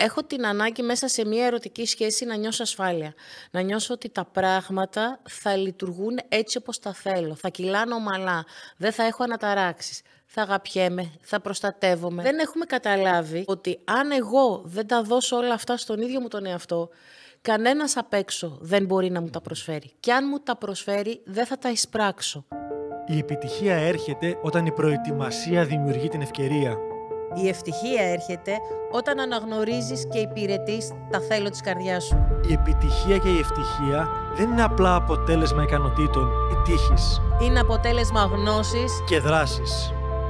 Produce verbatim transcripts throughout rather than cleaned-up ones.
έχω την ανάγκη μέσα σε μια ερωτική σχέση να νιώσω ασφάλεια. Να νιώσω ότι τα πράγματα θα λειτουργούν έτσι όπως τα θέλω. Θα κυλάνω ομαλά, δεν θα έχω αναταράξεις. Θα αγαπιέμαι, θα προστατεύομαι. Δεν έχουμε καταλάβει ότι αν εγώ δεν τα δώσω όλα αυτά στον ίδιο μου τον εαυτό, κανένας απ' έξω δεν μπορεί να μου τα προσφέρει. Και αν μου τα προσφέρει, δεν θα τα εισπράξω. Η επιτυχία έρχεται όταν η προετοιμασία δημιουργεί την ευκαιρία. Η ευτυχία έρχεται όταν αναγνωρίζεις και υπηρετείς τα θέλω της καρδιάς σου. Η επιτυχία και η ευτυχία δεν είναι απλά αποτέλεσμα ικανοτήτων ή τύχης. Είναι αποτέλεσμα γνώσης και δράσης.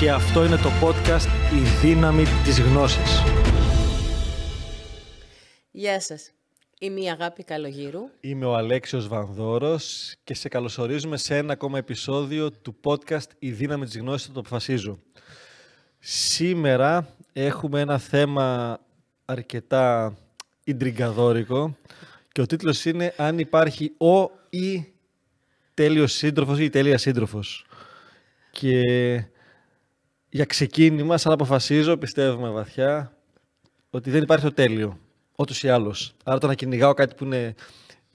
Και αυτό είναι το podcast «Η δύναμη της γνώσης». Γεια σας. Είμαι η Αγάπη Καλογύρου. Είμαι ο Αλέξιος Βανδόρος και σε καλωσορίζουμε σε ένα ακόμα επεισόδιο του podcast «Η δύναμη της γνώσης, το αποφασίζω». Σήμερα έχουμε ένα θέμα αρκετά ιντριγκαδόρικο και ο τίτλος είναι «Αν υπάρχει ο ή τέλειος σύντροφος ή τέλεια σύντροφος». Και... για ξεκίνημα, σαν αποφασίζω, πιστεύουμε βαθιά ότι δεν υπάρχει το τέλειο, ότως ή άλλως. Άρα το να κυνηγάω κάτι που είναι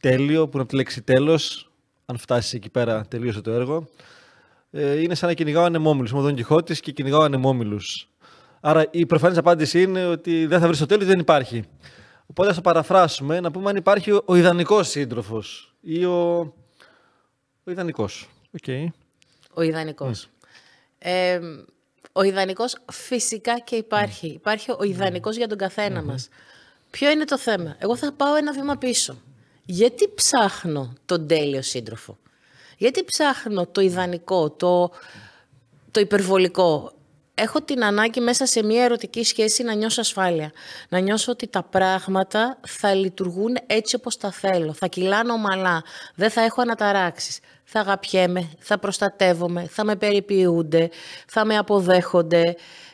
τέλειο, που είναι από τη λέξη τέλος, αν φτάσεις εκεί πέρα τελείωσε το έργο, ε, είναι σαν να κυνηγάω ανεμόμυλους. Είμαι ο Δον Κιχώτης και κυνηγάω ανεμόμυλους. Άρα η προφανής απάντηση είναι ότι δεν θα βρεις το τέλειο, δεν υπάρχει. Οπότε ας το παραφράσουμε, να πούμε αν υπάρχει ο ιδανικός σύντροφος ή ο, ο ιδανικός. Okay. Ο ιδανικός. Mm. Ε, Ο ιδανικός φυσικά και υπάρχει. Mm. Υπάρχει ο ιδανικός mm. για τον καθένα mm-hmm. μας. Ποιο είναι το θέμα? Εγώ θα πάω ένα βήμα πίσω. Γιατί ψάχνω τον τέλειο σύντροφο? Γιατί ψάχνω το ιδανικό, το, το υπερβολικό? Έχω την ανάγκη μέσα σε μια ερωτική σχέση να νιώσω ασφάλεια. Να νιώσω ότι τα πράγματα θα λειτουργούν έτσι όπως τα θέλω. Θα κυλάνω ομαλά, δεν θα έχω αναταράξεις. Θα αγαπιέμαι, θα προστατεύομαι, θα με περιποιούνται, θα με αποδέχονται,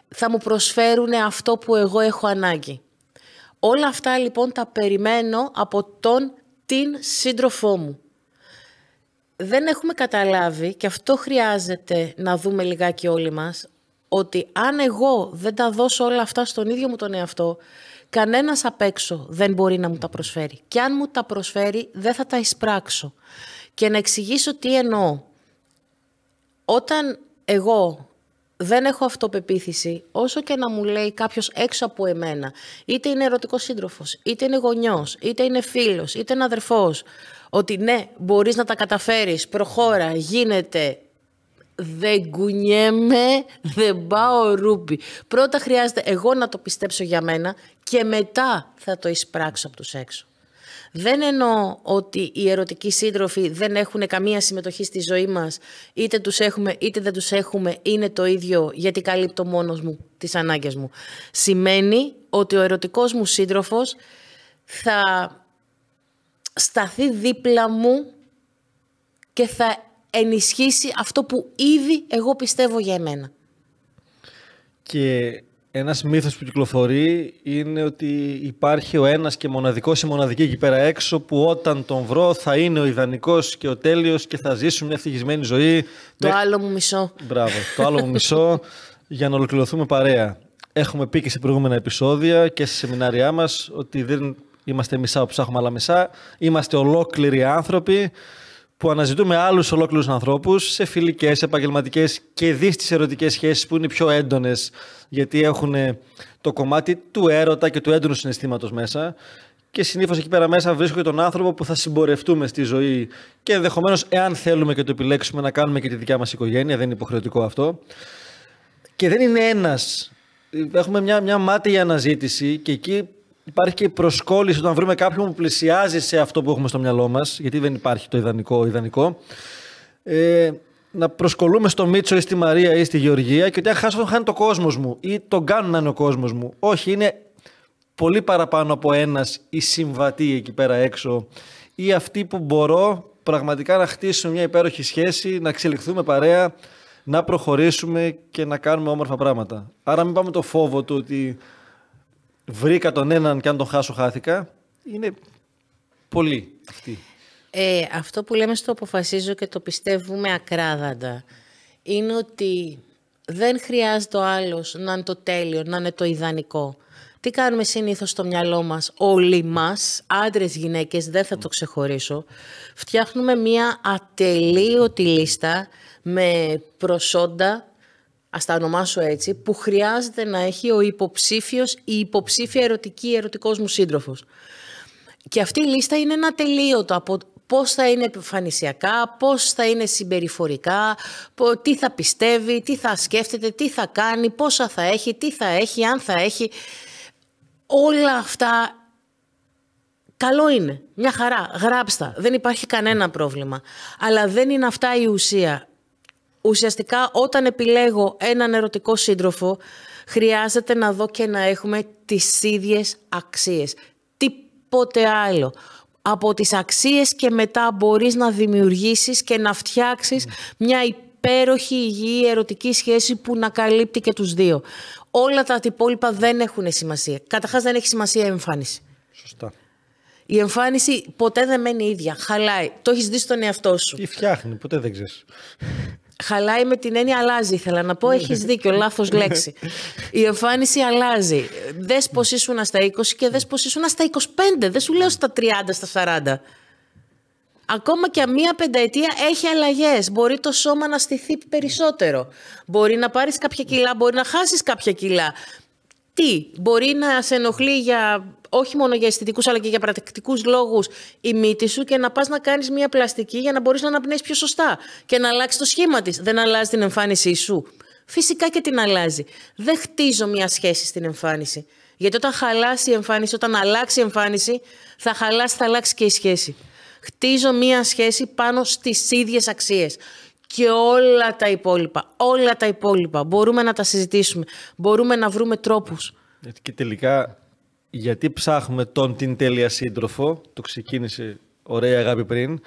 θα μου προσφέρουν αυτό που εγώ έχω ανάγκη. Όλα αυτά λοιπόν τα περιμένω από τον την σύντροφό μου. Δεν έχουμε καταλάβει, και αυτό χρειάζεται να δούμε λιγάκι όλοι μας, ότι αν εγώ δεν τα δώσω όλα αυτά στον ίδιο μου τον εαυτό, κανένας απ' έξω δεν μπορεί να μου τα προσφέρει. Και αν μου τα προσφέρει, δεν θα τα εισπράξω. Και να εξηγήσω τι εννοώ. Όταν εγώ δεν έχω αυτοπεποίθηση, όσο και να μου λέει κάποιος έξω από εμένα, είτε είναι ερωτικός σύντροφος, είτε είναι γονιός, είτε είναι φίλος, είτε είναι αδερφός, ότι ναι, μπορείς να τα καταφέρεις, προχώρα, γίνεται... δεν κουνιέμαι, δεν πάω ρούπι. Πρώτα χρειάζεται εγώ να το πιστέψω για μένα και μετά θα το εισπράξω από τους έξω. Δεν εννοώ ότι οι ερωτικοί σύντροφοι δεν έχουν καμία συμμετοχή στη ζωή μας, είτε τους έχουμε είτε δεν τους έχουμε, είναι το ίδιο γιατί καλύπτω μόνος μου τις ανάγκες μου. Σημαίνει ότι ο ερωτικός μου σύντροφος θα σταθεί δίπλα μου και θα ενισχύσει αυτό που ήδη εγώ πιστεύω για εμένα. Και ένας μύθος που κυκλοφορεί είναι ότι υπάρχει ο ένας και μοναδικός ή μοναδική εκεί πέρα έξω που όταν τον βρω θα είναι ο ιδανικός και ο τέλειος και θα ζήσουμε μια ευτυχισμένη ζωή. Το με... άλλο μου μισό. Μπράβο, το άλλο μου μισό για να ολοκληρωθούμε παρέα. Έχουμε πει και σε προηγούμενα επεισόδια και σε σεμινάριά μας ότι δεν είμαστε μισά που ψάχνουμε άλλα μισά. Είμαστε ολόκληροι άνθρωποι που αναζητούμε άλλους ολόκληρους ανθρώπους σε φιλικές, επαγγελματικές και δύστιες ερωτικές σχέσεις που είναι πιο έντονες γιατί έχουν το κομμάτι του έρωτα και του έντονου συναισθήματος μέσα και συνήθως εκεί πέρα μέσα βρίσκω και τον άνθρωπο που θα συμπορευτούμε στη ζωή και ενδεχομένως εάν θέλουμε και το επιλέξουμε να κάνουμε και τη δικιά μας οικογένεια, δεν είναι υποχρεωτικό αυτό και δεν είναι ένας. Έχουμε μια, μια μάταιη αναζήτηση και εκεί υπάρχει και η προσκόλληση όταν βρούμε κάποιον που πλησιάζει σε αυτό που έχουμε στο μυαλό μας, γιατί δεν υπάρχει το ιδανικό ιδανικό. Ε, να προσκολούμε στο Μίτσο ή στη Μαρία ή στη Γεωργία και ότι αν χάσω τον χάνει το κόσμος μου ή τον κάνουν να είναι ο κόσμος μου. Όχι, είναι πολύ παραπάνω από ένας ή συμβατή εκεί πέρα έξω ή αυτοί που μπορώ πραγματικά να χτίσουμε μια υπέροχη σχέση, να εξελιχθούμε παρέα, να προχωρήσουμε και να κάνουμε όμορφα πράγματα. Άρα μην πάμε το φόβο του ότι βρήκα τον έναν και αν τον χάσω χάθηκα. Είναι πολύ αυτή. Ε, αυτό που λέμε στο αποφασίζω και το πιστεύουμε ακράδαντα είναι ότι δεν χρειάζεται ο άλλος να είναι το τέλειο, να είναι το ιδανικό. Τι κάνουμε συνήθως στο μυαλό μας, όλοι μας, άντρες, γυναίκες, δεν θα το ξεχωρίσω. Φτιάχνουμε μια ατελείωτη λίστα με προσόντα, ας τα ονομάσω έτσι, που χρειάζεται να έχει ο υποψήφιος, η υποψήφια ερωτική, ερωτικός μου σύντροφος. Και αυτή η λίστα είναι ένα ατελείωτο από πώς θα είναι επιφανισιακά, πώς θα είναι συμπεριφορικά, τι θα πιστεύει, τι θα σκέφτεται, τι θα κάνει, πόσα θα έχει, τι θα έχει, αν θα έχει. Όλα αυτά καλό είναι, μια χαρά, γράψτα, δεν υπάρχει κανένα πρόβλημα. Αλλά δεν είναι αυτά η ουσία. Ουσιαστικά όταν επιλέγω έναν ερωτικό σύντροφο χρειάζεται να δω και να έχουμε τις ίδιες αξίες. Τίποτε άλλο. Από τις αξίες και μετά μπορείς να δημιουργήσεις και να φτιάξεις μια υπέροχη υγιή ερωτική σχέση που να καλύπτει και τους δύο. Όλα τα υπόλοιπα δεν έχουν σημασία. Καταρχάς δεν έχει σημασία η εμφάνιση. Σωστά. Η εμφάνιση ποτέ δεν μένει ίδια. Χαλάει. Το έχεις δει στον εαυτό σου. Ή φτιάχνει. Ποτέ δεν ξέρεις. Χαλάει με την έννοια αλλάζει. Ήθελα να πω έχεις δίκιο. Λάθος λέξη. Η εμφάνιση αλλάζει. Δες πως ήσουν στα είκοσι και δες πως ήσουν στα είκοσι πέντε. Δεν σου λέω στα τριάντα, στα σαράντα. Ακόμα και μία πενταετία έχει αλλαγές. Μπορεί το σώμα να στηθεί περισσότερο. Μπορεί να πάρεις κάποια κιλά, μπορεί να χάσεις κάποια κιλά. Τι, μπορεί να σε ενοχλεί για, όχι μόνο για αισθητικούς αλλά και για πρακτικούς λόγους η μύτη σου και να πας να κάνεις μία πλαστική για να μπορείς να αναπνέεις πιο σωστά και να αλλάξεις το σχήμα της. Δεν αλλάζει την εμφάνισή σου. Φυσικά και την αλλάζει. Δεν χτίζω μία σχέση στην εμφάνιση. Γιατί όταν χαλάσει η εμφάνιση, όταν αλλάξει η εμφάνιση, θα χαλάσει, θα αλλάξει και η σχέση. Χτίζω μία σχέση πάνω στις ίδιες αξίες. Και όλα τα υπόλοιπα, όλα τα υπόλοιπα μπορούμε να τα συζητήσουμε, μπορούμε να βρούμε τρόπους. Και τελικά, γιατί ψάχνουμε τον την τέλεια σύντροφο, το ξεκίνησε ωραία αγάπη πριν,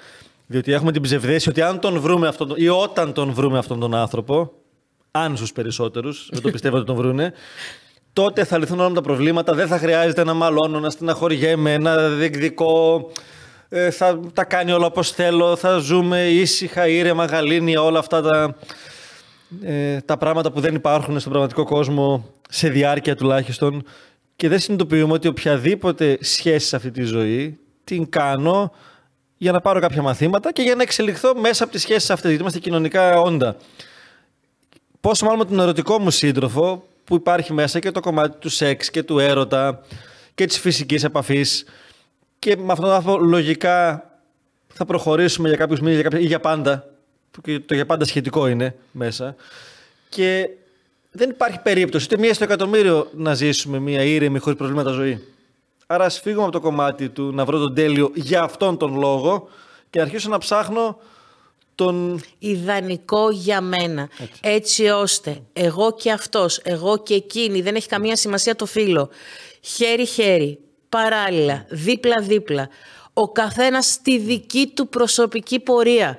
διότι έχουμε την ψευδέση ότι αν τον βρούμε αυτόν, ή όταν τον βρούμε αυτόν τον άνθρωπο, αν στους περισσότερους, δεν το πιστεύω ότι τον βρούνε, τότε θα λυθούν όλα τα προβλήματα, δεν θα χρειάζεται να μαλώνω, να στεναχωριέμαι, να διεκδικώ. Θα τα κάνει όλα όπως θέλω, θα ζούμε ήσυχα, ήρεμα, γαλήνια, όλα αυτά τα, ε, τα πράγματα που δεν υπάρχουν στον πραγματικό κόσμο, σε διάρκεια τουλάχιστον. Και δεν συνειδητοποιούμε ότι οποιαδήποτε σχέση σε αυτή τη ζωή την κάνω για να πάρω κάποια μαθήματα και για να εξελιχθώ μέσα από τις σχέσεις αυτές, γιατί είμαστε κοινωνικά όντα. Πόσο μάλλον τον ερωτικό μου σύντροφο που υπάρχει μέσα και το κομμάτι του σεξ και του έρωτα και της φυσικής επαφής. Και με αυτόν τον άνθρωπο λογικά θα προχωρήσουμε για κάποιους μήνες ή για πάντα. Που το για πάντα σχετικό είναι μέσα. Και δεν υπάρχει περίπτωση ούτε μία στο εκατομμύριο να ζήσουμε μία ήρεμη χωρίς προβλήματα ζωή. Άρα ας φύγουμε από το κομμάτι του να βρω τον τέλειο για αυτόν τον λόγο και να αρχίσω να ψάχνω τον ιδανικό για μένα. Έτσι. Έτσι ώστε εγώ και αυτός, εγώ και εκείνη, δεν έχει καμία σημασία το φύλο. Χέρι-χέρι. Παράλληλα, δίπλα-δίπλα, ο καθένας στη δική του προσωπική πορεία,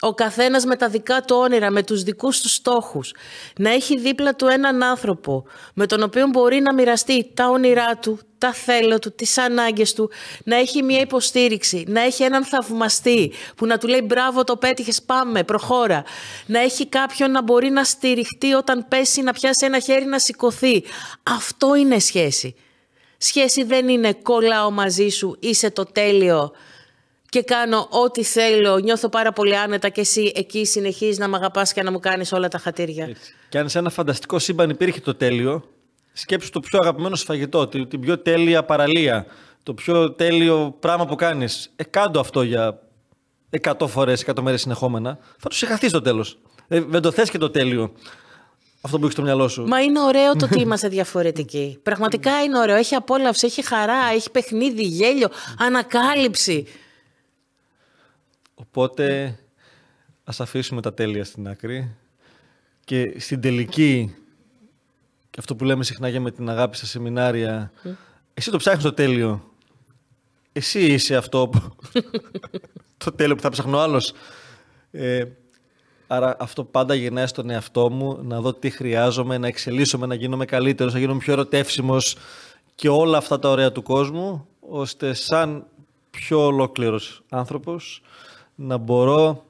ο καθένας με τα δικά του όνειρα, με τους δικούς του στόχους, να έχει δίπλα του έναν άνθρωπο με τον οποίο μπορεί να μοιραστεί τα όνειρά του, τα θέλω του, τις ανάγκες του, να έχει μια υποστήριξη, να έχει έναν θαυμαστή που να του λέει μπράβο το πέτυχες, πάμε, προχώρα, να έχει κάποιον να μπορεί να στηριχτεί όταν πέσει, να πιάσει ένα χέρι, να σηκωθεί. Αυτό είναι σχέση. Σχέση δεν είναι κολλάω μαζί σου, είσαι το τέλειο και κάνω ό,τι θέλω, νιώθω πάρα πολύ άνετα και εσύ εκεί συνεχίζεις να μ' αγαπάς και να μου κάνεις όλα τα χατήρια. Έτσι. Και αν σε ένα φανταστικό σύμπαν υπήρχε το τέλειο, σκέψου το πιο αγαπημένο σου φαγητό, την πιο τέλεια παραλία, το πιο τέλειο πράγμα που κάνεις. Ε, κάντο αυτό για εκατό φορές, εκατό μέρες συνεχόμενα, θα το συγχαθείς στο τέλος. Ε, δεν το θες και το τέλειο. Αυτό που έχεις στο μυαλό σου. Μα είναι ωραίο το ότι είμαστε διαφορετικοί. Πραγματικά είναι ωραίο. Έχει απόλαυση, έχει χαρά, έχει παιχνίδι, γέλιο, ανακάλυψη. Οπότε ας αφήσουμε τα τέλεια στην άκρη. Και στην τελική, και αυτό που λέμε συχνά για με την αγάπη στα σεμινάρια, εσύ το ψάχνεις το τέλειο. Εσύ είσαι αυτό που... το τέλειο που θα ψαχνώ άλλος. Ε, άρα αυτό πάντα γυρνάει στον εαυτό μου, να δω τι χρειάζομαι, να εξελίσσομαι, να γίνομαι καλύτερος, να γίνομαι πιο ερωτεύσιμος και όλα αυτά τα ωραία του κόσμου, ώστε σαν πιο ολόκληρος άνθρωπος να μπορώ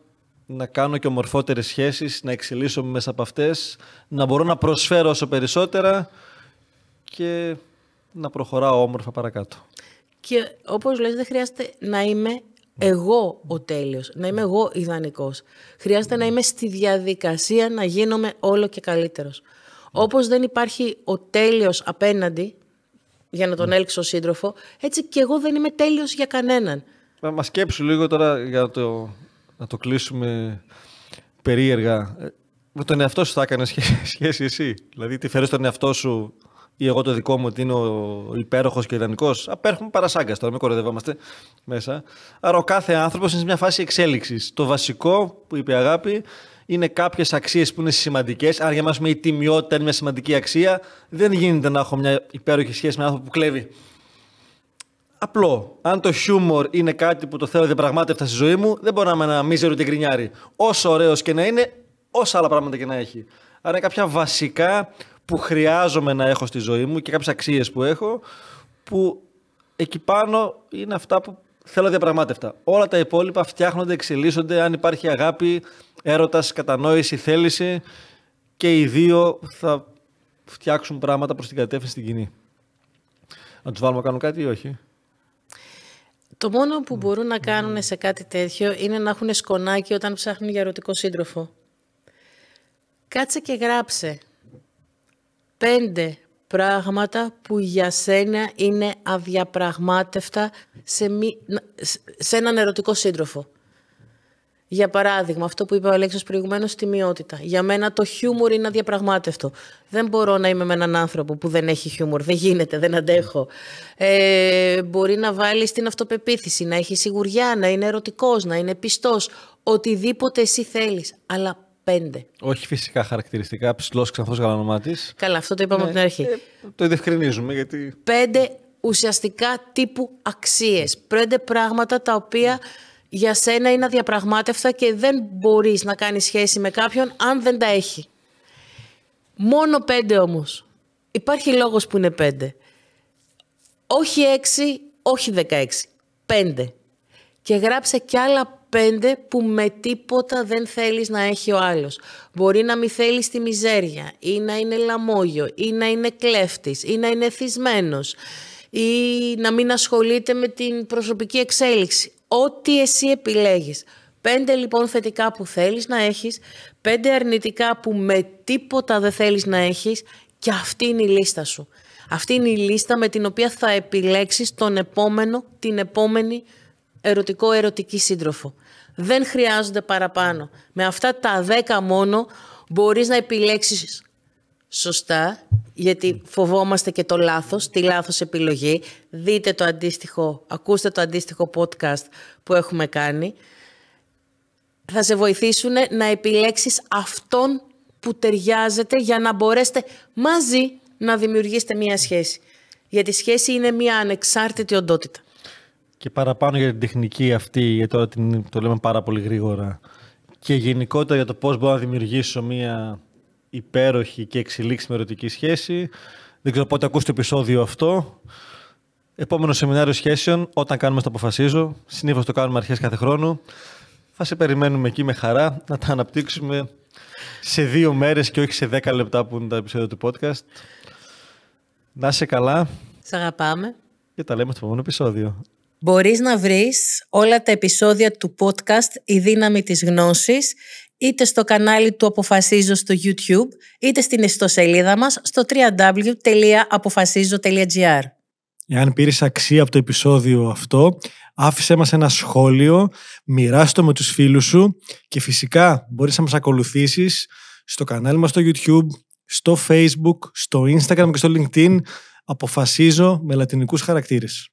να κάνω και ομορφότερες σχέσεις, να εξελίσσομαι μέσα από αυτές, να μπορώ να προσφέρω όσο περισσότερα και να προχωράω όμορφα παρακάτω. Και όπως λες, δεν χρειάζεται να είμαι εγώ ο τέλειος, να είμαι εγώ ιδανικός. Χρειάζεται να είμαι στη διαδικασία να γίνομαι όλο και καλύτερος. Όπως δεν υπάρχει ο τέλειος απέναντι για να τον έλξω σύντροφο, έτσι και εγώ δεν είμαι τέλειος για κανέναν. Να μας σκέψου λίγο τώρα για να το, να το κλείσουμε περίεργα. Με τον εαυτό σου θα έκανες σχέση εσύ? Δηλαδή τι φέρεις τον εαυτό σου ή εγώ το δικό μου ότι είναι ο υπέροχος και ο ιδανικός? Απέρχομαι παρασάγκας τώρα, μην κοροϊδευόμαστε μέσα. Άρα ο κάθε άνθρωπος είναι σε μια φάση εξέλιξης. Το βασικό που είπε η Αγάπη είναι κάποιες αξίες που είναι σημαντικές. Άρα για μας η τιμιότητα είναι μια σημαντική αξία. Δεν γίνεται να έχω μια υπέροχη σχέση με έναν άνθρωπο που κλέβει. Απλό. Αν το χιούμορ είναι κάτι που το θέλω διαπραγμάτευτα στη ζωή μου, δεν μπορώ να είμαι ένα μίζερο και γκρινιάρι. Όσο ωραίος και να είναι, όσα άλλα πράγματα και να έχει. Άρα είναι κάποια βασικά που χρειάζομαι να έχω στη ζωή μου και κάποιες αξίες που έχω, που εκεί πάνω είναι αυτά που θέλω διαπραγμάτευτα. Όλα τα υπόλοιπα φτιάχνονται, εξελίσσονται, αν υπάρχει αγάπη, έρωτας, κατανόηση, θέληση, και οι δύο θα φτιάξουν πράγματα προς την κατεύθυνση την κοινή. Να τους βάλουμε να κάνουν κάτι ή όχι? Το μόνο που μπορούν να κάνουν σε κάτι τέτοιο είναι να έχουν σκονάκι όταν ψάχνουν για ερωτικό σύντροφο. Κάτσε και γράψε πέντε πράγματα που για σένα είναι αδιαπραγμάτευτα σε, μη, σε έναν ερωτικό σύντροφο. Για παράδειγμα, αυτό που είπε ο Αλέξης προηγουμένως, τιμιότητα. Για μένα το χιούμορ είναι αδιαπραγμάτευτο. Δεν μπορώ να είμαι με έναν άνθρωπο που δεν έχει χιούμορ. Δεν γίνεται, δεν αντέχω. Ε, μπορεί να βάλει την αυτοπεποίθηση, να έχει σιγουριά, να είναι ερωτικός, να είναι πιστός. Οτιδήποτε εσύ θέλεις, αλλά... πέντε. Όχι φυσικά χαρακτηριστικά, ψηλός, ξανθός, γαλανομάτης. Καλά, αυτό το είπαμε ναι, από την αρχή. Ε, το διευκρινίζουμε γιατί... Πέντε ουσιαστικά τύπου αξίες. Πέντε πράγματα τα οποία για σένα είναι αδιαπραγμάτευτα και δεν μπορείς να κάνεις σχέση με κάποιον αν δεν τα έχει. Μόνο πέντε όμως. Υπάρχει λόγος που είναι πέντε. Όχι έξι, όχι δεκαέξι. Πέντε. Και γράψε κι άλλα πέντε που με τίποτα δεν θέλεις να έχει ο άλλος. Μπορεί να μην θέλεις τη μιζέρια, ή να είναι λαμόγιο, ή να είναι κλέφτης, ή να είναι εθισμένος, ή να μην ασχολείται με την προσωπική εξέλιξη. Ό,τι εσύ επιλέγεις. Πέντε λοιπόν θετικά που θέλεις να έχεις, πέντε αρνητικά που με τίποτα δεν θέλεις να έχεις, και αυτή είναι η λίστα σου. Αυτή είναι η λίστα με την οποία θα επιλέξεις τον επόμενο, την επόμενη ερωτικό, ερωτική σύντροφο. Δεν χρειάζονται παραπάνω. Με αυτά τα δέκα μόνο μπορείς να επιλέξεις σωστά, γιατί φοβόμαστε και το λάθος, τη λάθος επιλογή. Δείτε το αντίστοιχο, ακούστε το αντίστοιχο podcast που έχουμε κάνει. Θα σε βοηθήσουν να επιλέξεις αυτόν που ταιριάζεται για να μπορέσετε μαζί να δημιουργήσετε μία σχέση. Γιατί η σχέση είναι μία ανεξάρτητη οντότητα. Και παραπάνω για την τεχνική αυτή, γιατί τώρα την, το λέμε πάρα πολύ γρήγορα, και γενικότερα για το πώς μπορώ να δημιουργήσω μια υπέροχη και εξελίξιμη ερωτική σχέση. Δεν ξέρω πότε ακούσει το επεισόδιο αυτό. Επόμενο σεμινάριο σχέσεων, όταν κάνουμε στο Αποφασίζω, συνήθως το κάνουμε αρχές κάθε χρόνου. Θα σε περιμένουμε εκεί με χαρά να τα αναπτύξουμε σε δύο μέρες και όχι σε δέκα λεπτά που είναι τα επεισόδια του podcast. Να είσαι καλά. Σ' αγαπάμε. Και τα λέμε στο επόμενο επεισόδιο. Μπορείς να βρεις όλα τα επεισόδια του podcast «Η δύναμη της γνώσης» είτε στο κανάλι του Αποφασίζω στο YouTube, είτε στην ιστοσελίδα μας στο double-u double-u double-u τελεία αποφασίζω τελεία τζι άρ. Εάν πήρες αξία από το επεισόδιο αυτό, άφησέ μας ένα σχόλιο, μοιράσου το με τους φίλους σου και φυσικά μπορείς να μας ακολουθήσεις στο κανάλι μας στο YouTube, στο Facebook, στο Instagram και στο LinkedIn. Αποφασίζω με λατινικούς χαρακτήρες.